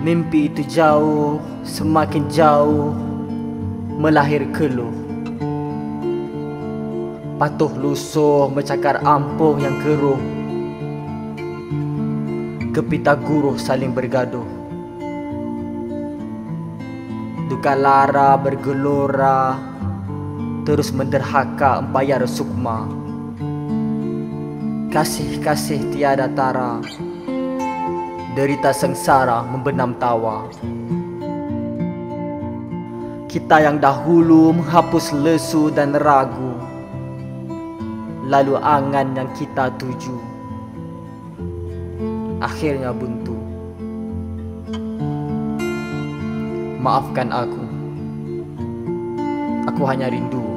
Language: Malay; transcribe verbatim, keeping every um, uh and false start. Mimpi itu jauh, semakin jauh, melahir keluh. Patuh lusuh, mencakar ampuh yang keruh. Kepita guruh saling bergaduh. Duka lara bergelora, terus menderhaka embayar sukma. Kasih-kasih tiada tara, derita sengsara membenam tawa. Kita yang dahulu menghapus lesu dan ragu, lalu angan yang kita tuju akhirnya buntu. Maafkan aku, aku hanya rindu.